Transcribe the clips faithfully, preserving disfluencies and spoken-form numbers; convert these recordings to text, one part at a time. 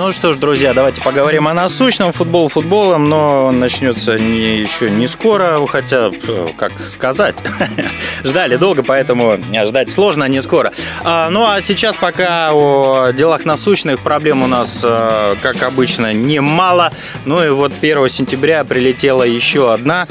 Ну что ж, друзья, давайте поговорим о насущном. Футбол футболом, но он начнется не, еще не скоро. Хотя, как сказать, ждали долго, поэтому ждать сложно, не скоро. а, Ну а сейчас пока о делах насущных. Проблем у нас, как обычно, немало. Ну и вот первого сентября прилетела еще одна.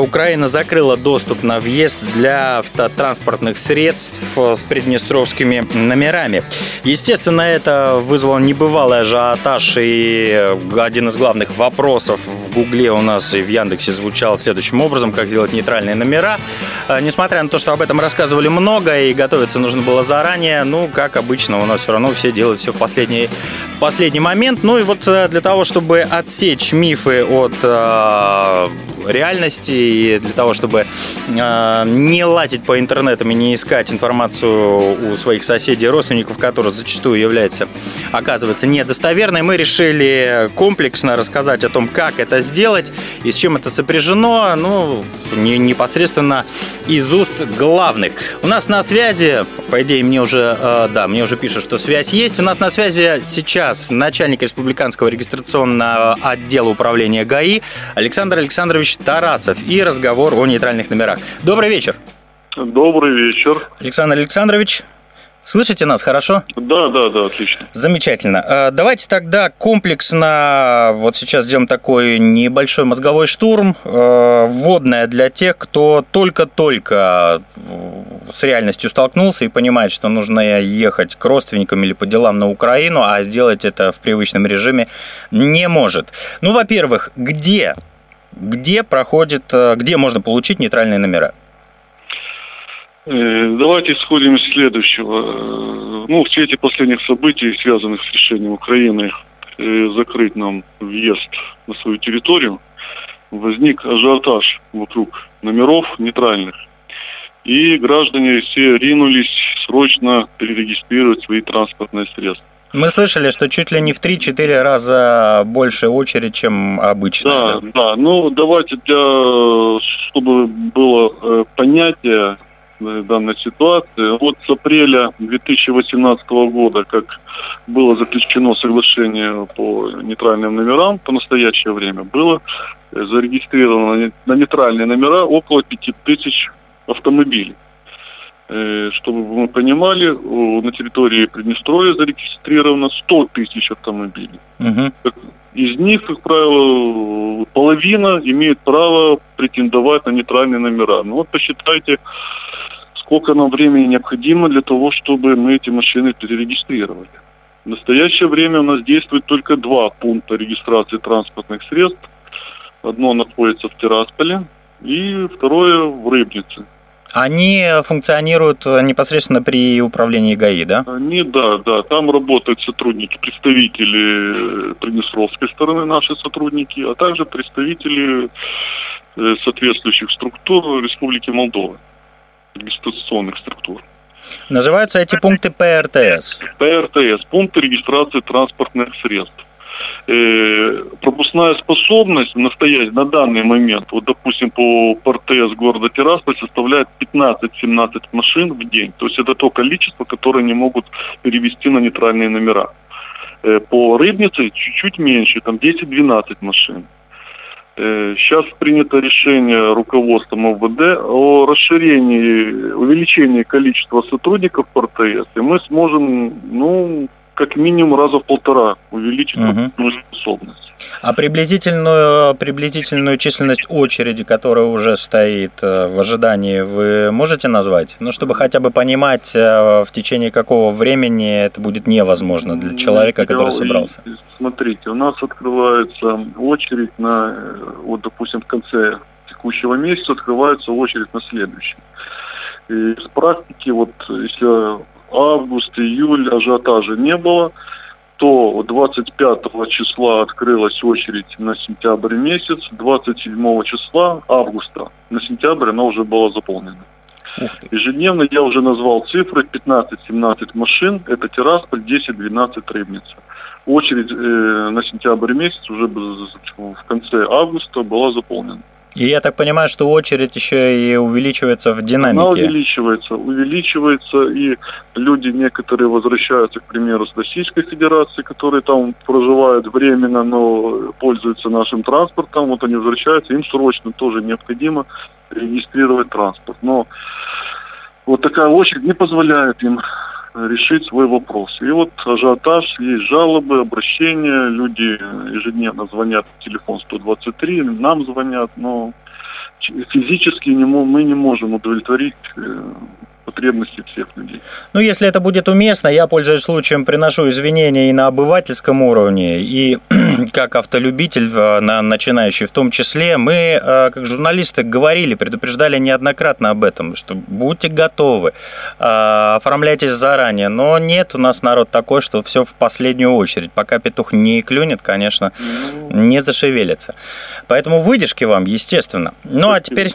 Украина закрыла доступ на въезд для автотранспортных средств с приднестровскими номерами. Естественно, это вызвало небывалое ожидание, ажиотаж, и один из главных вопросов в Гугле у нас и в Яндексе звучал следующим образом: как сделать нейтральные номера. Несмотря на то, что об этом рассказывали много и готовиться нужно было заранее, ну, как обычно, у нас все равно все делают все в последний, в последний момент. Ну и вот для того, чтобы отсечь мифы от э, реальности, и для того, чтобы э, не лазить по интернетам и не искать информацию у своих соседей и родственников, которые зачастую являются, оказывается, недостаточно достоверной, мы решили комплексно рассказать о том, как это сделать и с чем это сопряжено, ну, не, непосредственно из уст главных. У нас на связи, по идее, мне уже, э, да, мне уже пишут, что связь есть. У нас на связи сейчас начальник республиканского регистрационного отдела управления ГАИ Александр Александрович Тарасов, и разговор о нейтральных номерах. Добрый вечер. Добрый вечер. Александр Александрович. Слышите нас хорошо? Да, да, да, отлично. Замечательно. Давайте тогда комплексно вот сейчас сделаем такой небольшой мозговой штурм, вводное для тех, кто только-только с реальностью столкнулся и понимает, что нужно ехать к родственникам или по делам на Украину, а сделать это в привычном режиме не может. Ну, во-первых, где, где проходит, где можно получить нейтральные номера? Давайте исходим из следующего. Ну, в свете последних событий, связанных с решением Украины закрыть нам въезд на свою территорию, возник ажиотаж вокруг номеров нейтральных. И граждане все ринулись срочно перерегистрировать свои транспортные средства. Мы слышали, что чуть ли не в три-четыре раза больше очередь, чем обычно. Да, да, да. Ну, давайте, для, чтобы было понятие данной ситуации. Вот с апреля две тысячи восемнадцатого года, как было заключено соглашение по нейтральным номерам, по настоящее время было зарегистрировано на нейтральные номера около пять тысяч автомобилей. Чтобы мы понимали, на территории Приднестровья зарегистрировано сто тысяч автомобилей. Угу. Из них, как правило, половина имеет право претендовать на нейтральные номера. Ну вот посчитайте, сколько нам времени необходимо для того, чтобы мы эти машины перерегистрировали. В настоящее время у нас действует только два пункта регистрации транспортных средств. Одно находится в Тирасполе, и второе в Рыбнице. Они функционируют непосредственно при управлении ГАИ, да? Они, да, да. Там работают сотрудники, представители приднестровской стороны, наши сотрудники, а также представители соответствующих структур Республики Молдова, регистрационных структур. Называются эти пункты П Р Т С? П Р Т С, пункты регистрации транспортных средств. Пропускная способность настоящая, на данный момент, вот, допустим, по П Р Т С города Тирасполь составляет пятнадцать-семнадцать машин в день. То есть это то количество, которое не могут перевести на нейтральные номера. По Рыбнице чуть-чуть меньше, там десять-двенадцать машин. Сейчас принято решение руководством МВД о расширении, увеличении количества сотрудников П Р Т С, и мы сможем, ну, как минимум раза в полтора увеличить угу. способность. А приблизительную, приблизительную численность очереди, которая уже стоит в ожидании, вы можете назвать? Ну, чтобы хотя бы понимать, в течение какого времени это будет невозможно для человека, который собрался. Смотрите, у нас открывается очередь на, вот, допустим, в конце текущего месяца открывается очередь на следующий. И с практики, вот, если август, июль ажиотажа не было, то двадцать пятого числа открылась очередь на сентябрь месяц, двадцать седьмого числа августа на сентябрь она уже была заполнена. Ежедневно, я уже назвал цифры, пятнадцать-семнадцать машин, это Тирасполь, десять-двенадцать Рыбница. очередь э, на сентябрь месяц уже в конце августа была заполнена. И я так понимаю, что очередь еще и увеличивается в динамике. Она увеличивается, увеличивается, и люди некоторые возвращаются, к примеру, с Российской Федерации, которые там проживают временно, но пользуются нашим транспортом, вот они возвращаются, им срочно тоже необходимо регистрировать транспорт. Но вот такая очередь не позволяет им решить свой вопрос. И вот ажиотаж, есть жалобы, обращения, люди ежедневно звонят в телефон сто двадцать три, нам звонят, но физически мы не можем удовлетворить потребности всех людей. Ну, если это будет уместно, я, пользуясь случаем, приношу извинения и на обывательском уровне, и как автолюбитель, на начинающий в том числе, мы, как журналисты, говорили, предупреждали неоднократно об этом, что будьте готовы, оформляйтесь заранее, но нет, у нас народ такой, что все в последнюю очередь, пока петух не клюнет, конечно, не зашевелится. Поэтому выдержки вам, естественно. Ну, а теперь...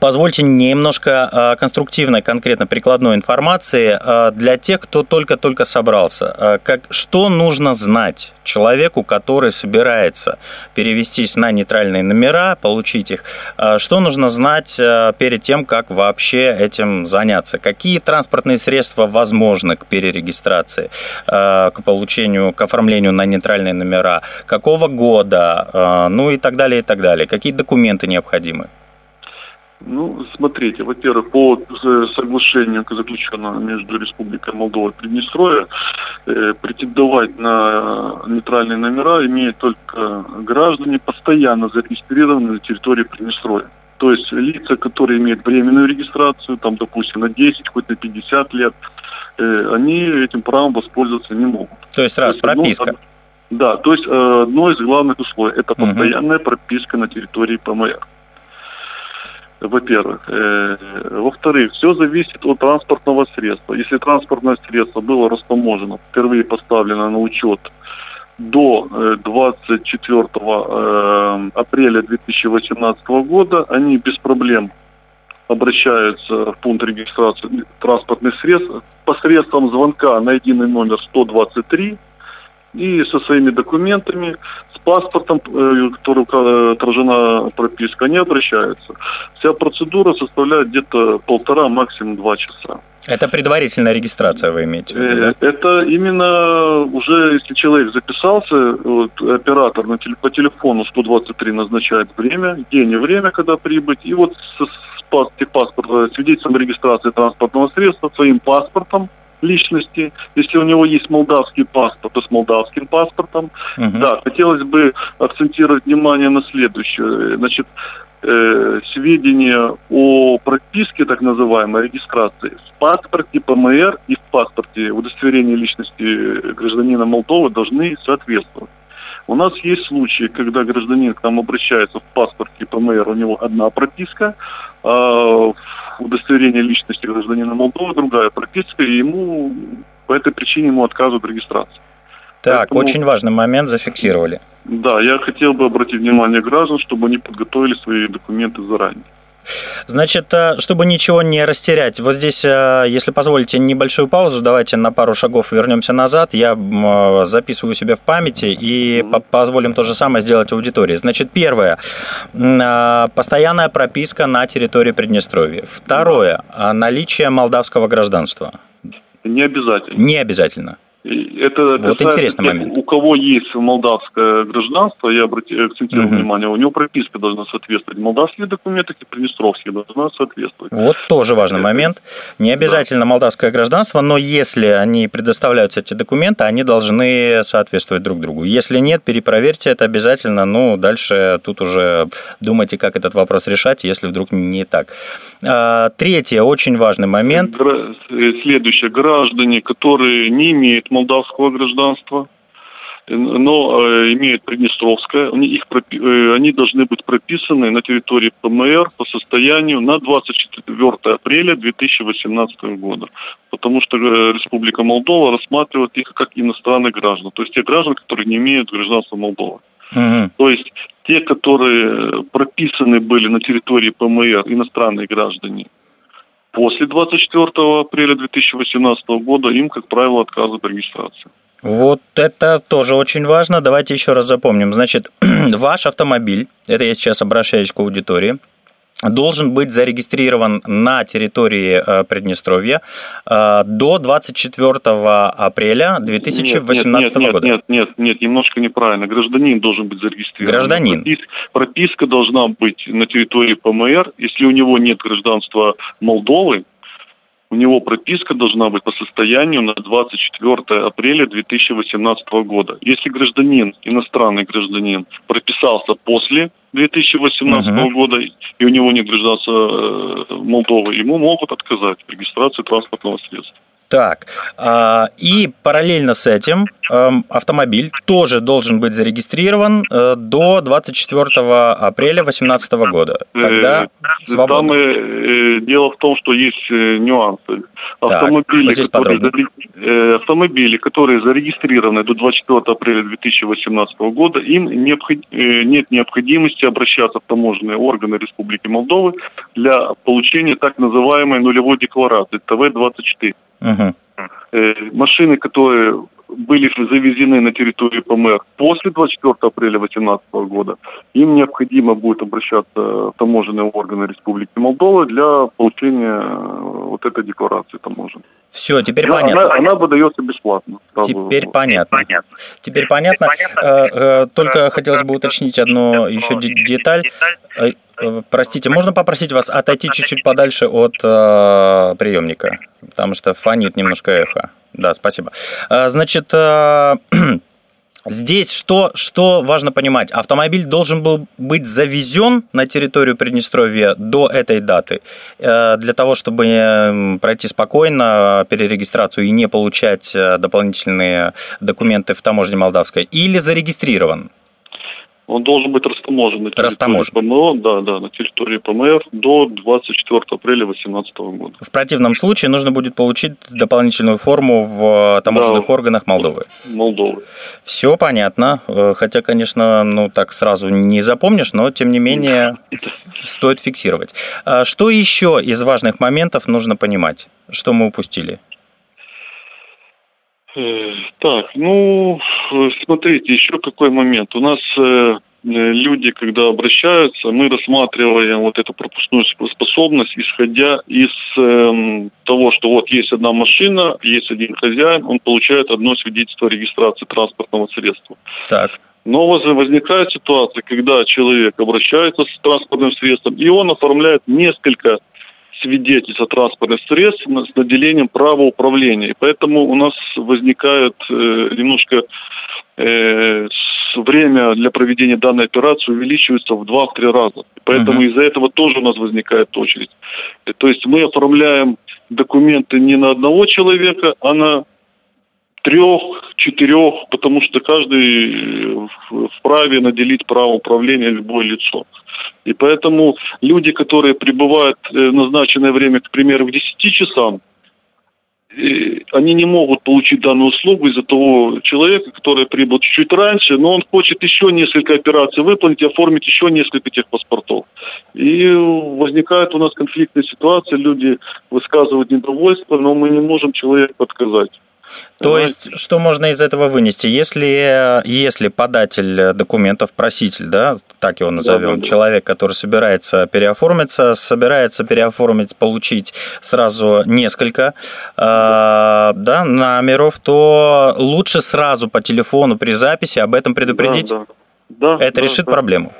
Позвольте немножко конструктивной, конкретно прикладной информации для тех, кто только-только собрался. Как, что нужно знать человеку, который собирается перевестись на нейтральные номера, получить их? Что нужно знать перед тем, как вообще этим заняться? Какие транспортные средства возможны к перерегистрации, к получению, к оформлению на нейтральные номера? Какого года? Ну и так далее, и так далее. Какие документы необходимы? Ну, смотрите, во-первых, по соглашению, заключенному между Республикой Молдова и Приднестровье, э, претендовать на нейтральные номера имеют только граждане, постоянно зарегистрированные на территории Приднестровья. То есть лица, которые имеют временную регистрацию, там, допустим, на десять, хоть на пятьдесят лет, э, они этим правом воспользоваться не могут. То есть раз, то есть, прописка. Ну, да, то есть э, одно из главных условий – это постоянная угу. прописка на территории ПМР. Во-первых. Во-вторых, все зависит от транспортного средства. Если транспортное средство было растаможено, впервые поставлено на учет до двадцать четвёртого апреля две тысячи восемнадцатого года, они без проблем обращаются в пункт регистрации транспортных средств посредством звонка на единый номер сто двадцать три и со своими документами, паспортом, который отражена прописка, они обращаются. Вся процедура составляет где-то полтора, максимум два часа. Это предварительная регистрация, вы имеете в виду, да? Это именно уже, если человек записался, вот, оператор на, по телефону сто двадцать три назначает время, день и время, когда прибыть, и вот с, с паспорта, свидетельством регистрации транспортного средства, своим паспортом личности, если у него есть молдавский паспорт, то с молдавским паспортом. Uh-huh. Да, хотелось бы акцентировать внимание на следующее. Значит, э, сведения о прописке, так называемой регистрации, в паспорте ПМР и в паспорте удостоверения личности гражданина Молдовы должны соответствовать. У нас есть случаи, когда гражданин к нам обращается в паспорте ПМР, у него одна прописка, а в удостоверении личности гражданина Молдовы другая прописка, и ему по этой причине ему отказывают в регистрации. Так, поэтому, очень важный момент зафиксировали. Да, я хотел бы обратить внимание граждан, чтобы они подготовили свои документы заранее. Значит, чтобы ничего не растерять, вот здесь, если позволите, небольшую паузу, давайте на пару шагов вернемся назад, я записываю себе в памяти и позволим то же самое сделать аудитории. Значит, первое, постоянная прописка на территории Приднестровья. Второе, наличие молдавского гражданства. Не обязательно. Не обязательно. Это вот интересный тех, момент. У кого есть молдавское гражданство, я акцентирую угу. внимание, у него прописка должна соответствовать молдавским документам, и приднестровские должна соответствовать. Вот тоже важный момент. Не обязательно да. молдавское гражданство, но если они предоставляются эти документы, они должны соответствовать друг другу. Если нет, перепроверьте это обязательно. Ну, дальше тут уже думайте, как этот вопрос решать, если вдруг не так. Третий очень важный момент. Следующее. Граждане, которые не имеют молдавского гражданства, но э, имеют приднестровское, они, их, э, они должны быть прописаны на территории ПМР по состоянию на двадцать четвёртого апреля две тысячи восемнадцатого года, потому что э, Республика Молдова рассматривает их как иностранных граждан, то есть те граждан, которые не имеют гражданства Молдовы. Uh-huh. То есть те, которые прописаны были на территории ПМР, иностранные граждане, после двадцать четвёртого апреля две тысячи восемнадцатого года им, как правило, отказывают в регистрации. Вот это тоже очень важно. Давайте еще раз запомним. Значит, ваш автомобиль, это я сейчас обращаюсь к аудитории, должен быть зарегистрирован на территории Приднестровья до двадцать четвёртого апреля две тысячи восемнадцатого нет, нет, года. Нет, нет, нет, немножко неправильно. Гражданин должен быть зарегистрирован. Гражданин. Прописка, прописка должна быть на территории ПМР. Если у него нет гражданства Молдовы, у него прописка должна быть по состоянию на двадцать четвёртое апреля две тысячи восемнадцатого года. Если гражданин, иностранный гражданин, прописался после две тысячи восемнадцатого uh-huh. года, и у него нет гражданства Молдовы, ему могут отказать в регистрации транспортного средства. Так, и параллельно с этим автомобиль тоже должен быть зарегистрирован до двадцать четвёртого апреля две тысячи восемнадцатого года. Тогда свободно. Там, э, дело в том, что есть нюансы. Автомобили, так, вот которые, э, автомобили, которые зарегистрированы до двадцать четвёртого апреля две тысячи восемнадцатого года, им необход... э, нет необходимости обращаться в таможенные органы Республики Молдовы для получения так называемой нулевой декларации тэ вэ двадцать четыре. Uh-huh. Машины, которые были завезены на территорию ПМР после двадцать четвёртого апреля две тысячи восемнадцатого года, им необходимо будет обращаться в таможенные органы Республики Молдова для получения вот этой декларации таможенной. Все, теперь она, понятно. Она, она выдается бесплатно. Теперь понятно. понятно. Теперь понятно. понятно. Только хотелось бы уточнить одну еще деталь. Простите, можно попросить вас отойти чуть-чуть подальше от э, приемника, потому что фонит немножко эхо. Да, спасибо. Значит, э, здесь что, что важно понимать? Автомобиль должен был быть завезен на территорию Приднестровья до этой даты, э, для того, чтобы пройти спокойно перерегистрацию и не получать дополнительные документы в таможне молдавской, или зарегистрирован? Он должен быть растаможен на территории растаможен. ПМО, да, да, на территории ПМР до двадцать четвёртого апреля две тысячи восемнадцатого года. В противном случае нужно будет получить дополнительную форму в таможенных да, органах Молдовы. Молдовы. Все понятно, хотя, конечно, ну так сразу не запомнишь, но тем не менее стоит фиксировать. Что еще из важных моментов нужно понимать, что мы упустили? Так, ну, смотрите, еще какой момент. У нас э, люди, когда обращаются, мы рассматриваем вот эту пропускную способность, исходя из э, того, что вот есть одна машина, есть один хозяин, он получает одно свидетельство о регистрации транспортного средства. Так. Но возникает ситуация, когда человек обращается с транспортным средством, и он оформляет несколько свидетельств о транспортных средств с наделением права управления. И поэтому у нас возникает э, немножко э, время для проведения данной операции увеличивается в два-три раза. И поэтому uh-huh. из-за этого тоже у нас возникает очередь. И, то есть мы оформляем документы не на одного человека, а на трех-четырех, потому что каждый вправе наделить право управления любое лицо. И поэтому люди, которые прибывают в назначенное время, к примеру, к десяти часам, они не могут получить данную услугу из-за того человека, который прибыл чуть-чуть раньше, но он хочет еще несколько операций выполнить, оформить еще несколько техпаспортов. И возникает у нас конфликтная ситуация, люди высказывают недовольство, но мы не можем человеку отказать. То есть, что можно из этого вынести? Если, если податель документов, проситель, да, так его назовем, да, да, да. человек, который собирается переоформиться, собирается переоформить, получить сразу несколько да. Э, да, номеров, то лучше сразу по телефону при записи об этом предупредить. Да, да. Да, Это да, решит да. проблему.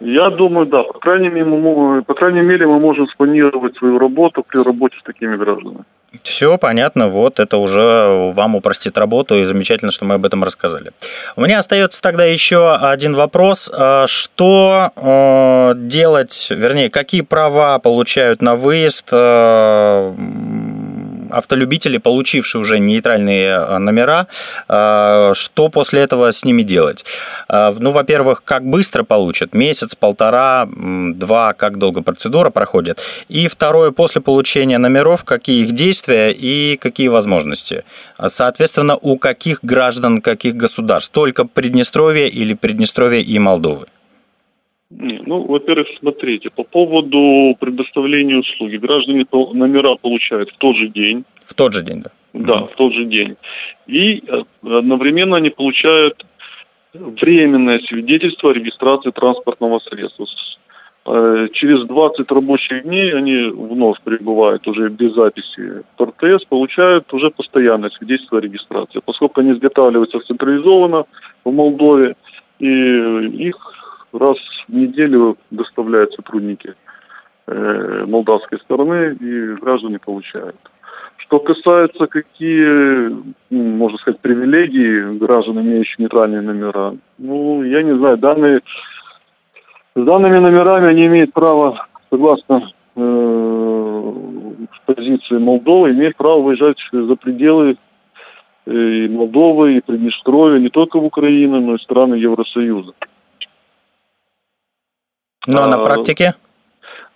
Я думаю, да. По крайней мере, мы, по крайней мере, мы можем спланировать свою работу при работе с такими гражданами. Все понятно, вот это уже вам упростит работу, и замечательно, что мы об этом рассказали. У меня остается тогда еще один вопрос. Что делать, вернее, какие права получают на выезд автолюбители, получившие уже нейтральные номера, что после этого с ними делать? Ну, во-первых, как быстро получат? Месяц, полтора, два, как долго процедура проходит? И второе, после получения номеров, какие их действия и какие возможности? Соответственно, у каких граждан, каких государств? Только Приднестровье или Приднестровье и Молдовы? Не, ну, во-первых, смотрите, по поводу предоставления услуги. Граждане номера получают в тот же день. В тот же день, да? Да, mm-hmm. в тот же день. И одновременно они получают временное свидетельство о регистрации транспортного средства. Через двадцать рабочих дней они вновь прибывают уже без записи в ПРТС, получают уже постоянное свидетельство о регистрации. Поскольку они изготавливаются централизованно в Молдове, и их раз в неделю доставляют сотрудники э, молдавской стороны, и граждане получают. Что касается, какие, можно сказать, привилегии граждан, имеющих нейтральные номера, ну, я не знаю, данные... С данными номерами они имеют право, согласно э, позиции Молдовы, имеют право выезжать за пределы и Молдовы, и Приднестровья, не только в Украину, но и страны Евросоюза. Ну, а на практике?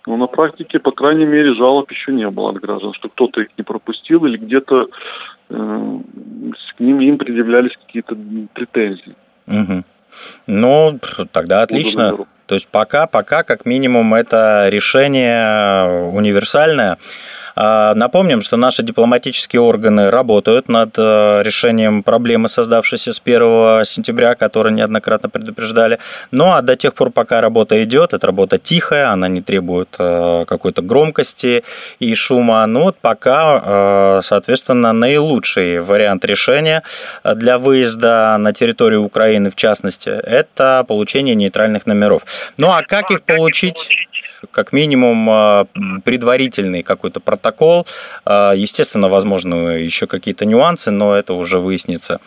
Ну, на практике, по крайней мере, жалоб еще не было от граждан, что кто-то их не пропустил или где-то э, к ним им предъявлялись какие-то претензии. Угу. Ну, тогда отлично. То есть пока, пока, как минимум, это решение универсальное. Напомним, что наши дипломатические органы работают над решением проблемы, создавшейся с первого сентября, которые неоднократно предупреждали. Ну, а до тех пор, пока работа идет, эта работа тихая, она не требует какой-то громкости и шума. Ну, вот пока, соответственно, наилучший вариант решения для выезда на территорию Украины, в частности, это получение нейтральных номеров. Ну, а как их получить? Как минимум, предварительный какой-то протокол. Естественно, возможно, еще какие-то нюансы, но это уже выяснится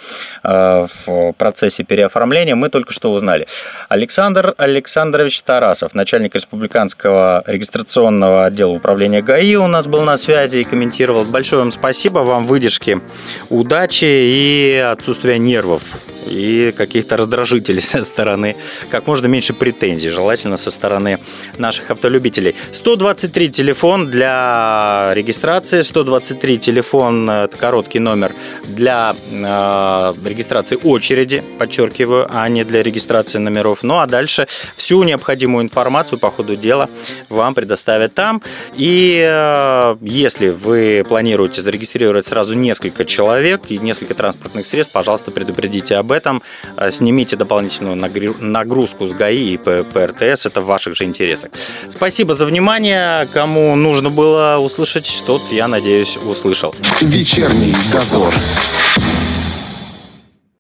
в процессе переоформления. Мы только что узнали. Александр Александрович Тарасов, начальник республиканского регистрационного отдела управления ГАИ, у нас был на связи и комментировал. Большое вам спасибо, вам выдержки, удачи и отсутствия нервов и каких-то раздражителей со стороны, как можно меньше претензий, желательно со стороны наших автолюбителей. сто двадцать три телефон для регистрации, сто двадцать три телефон, это короткий номер для э, регистрации очереди, подчеркиваю, а не для регистрации номеров. Ну а дальше всю необходимую информацию по ходу дела вам предоставят там. И э, если вы планируете зарегистрировать сразу несколько человек и несколько транспортных средств, пожалуйста, предупредите об этом, снимите дополнительную нагрузку с ГАИ и ПРТС, это в ваших же интересах. Спасибо за внимание. Кому нужно было услышать, тот, я надеюсь, услышал. Вечерний дозор.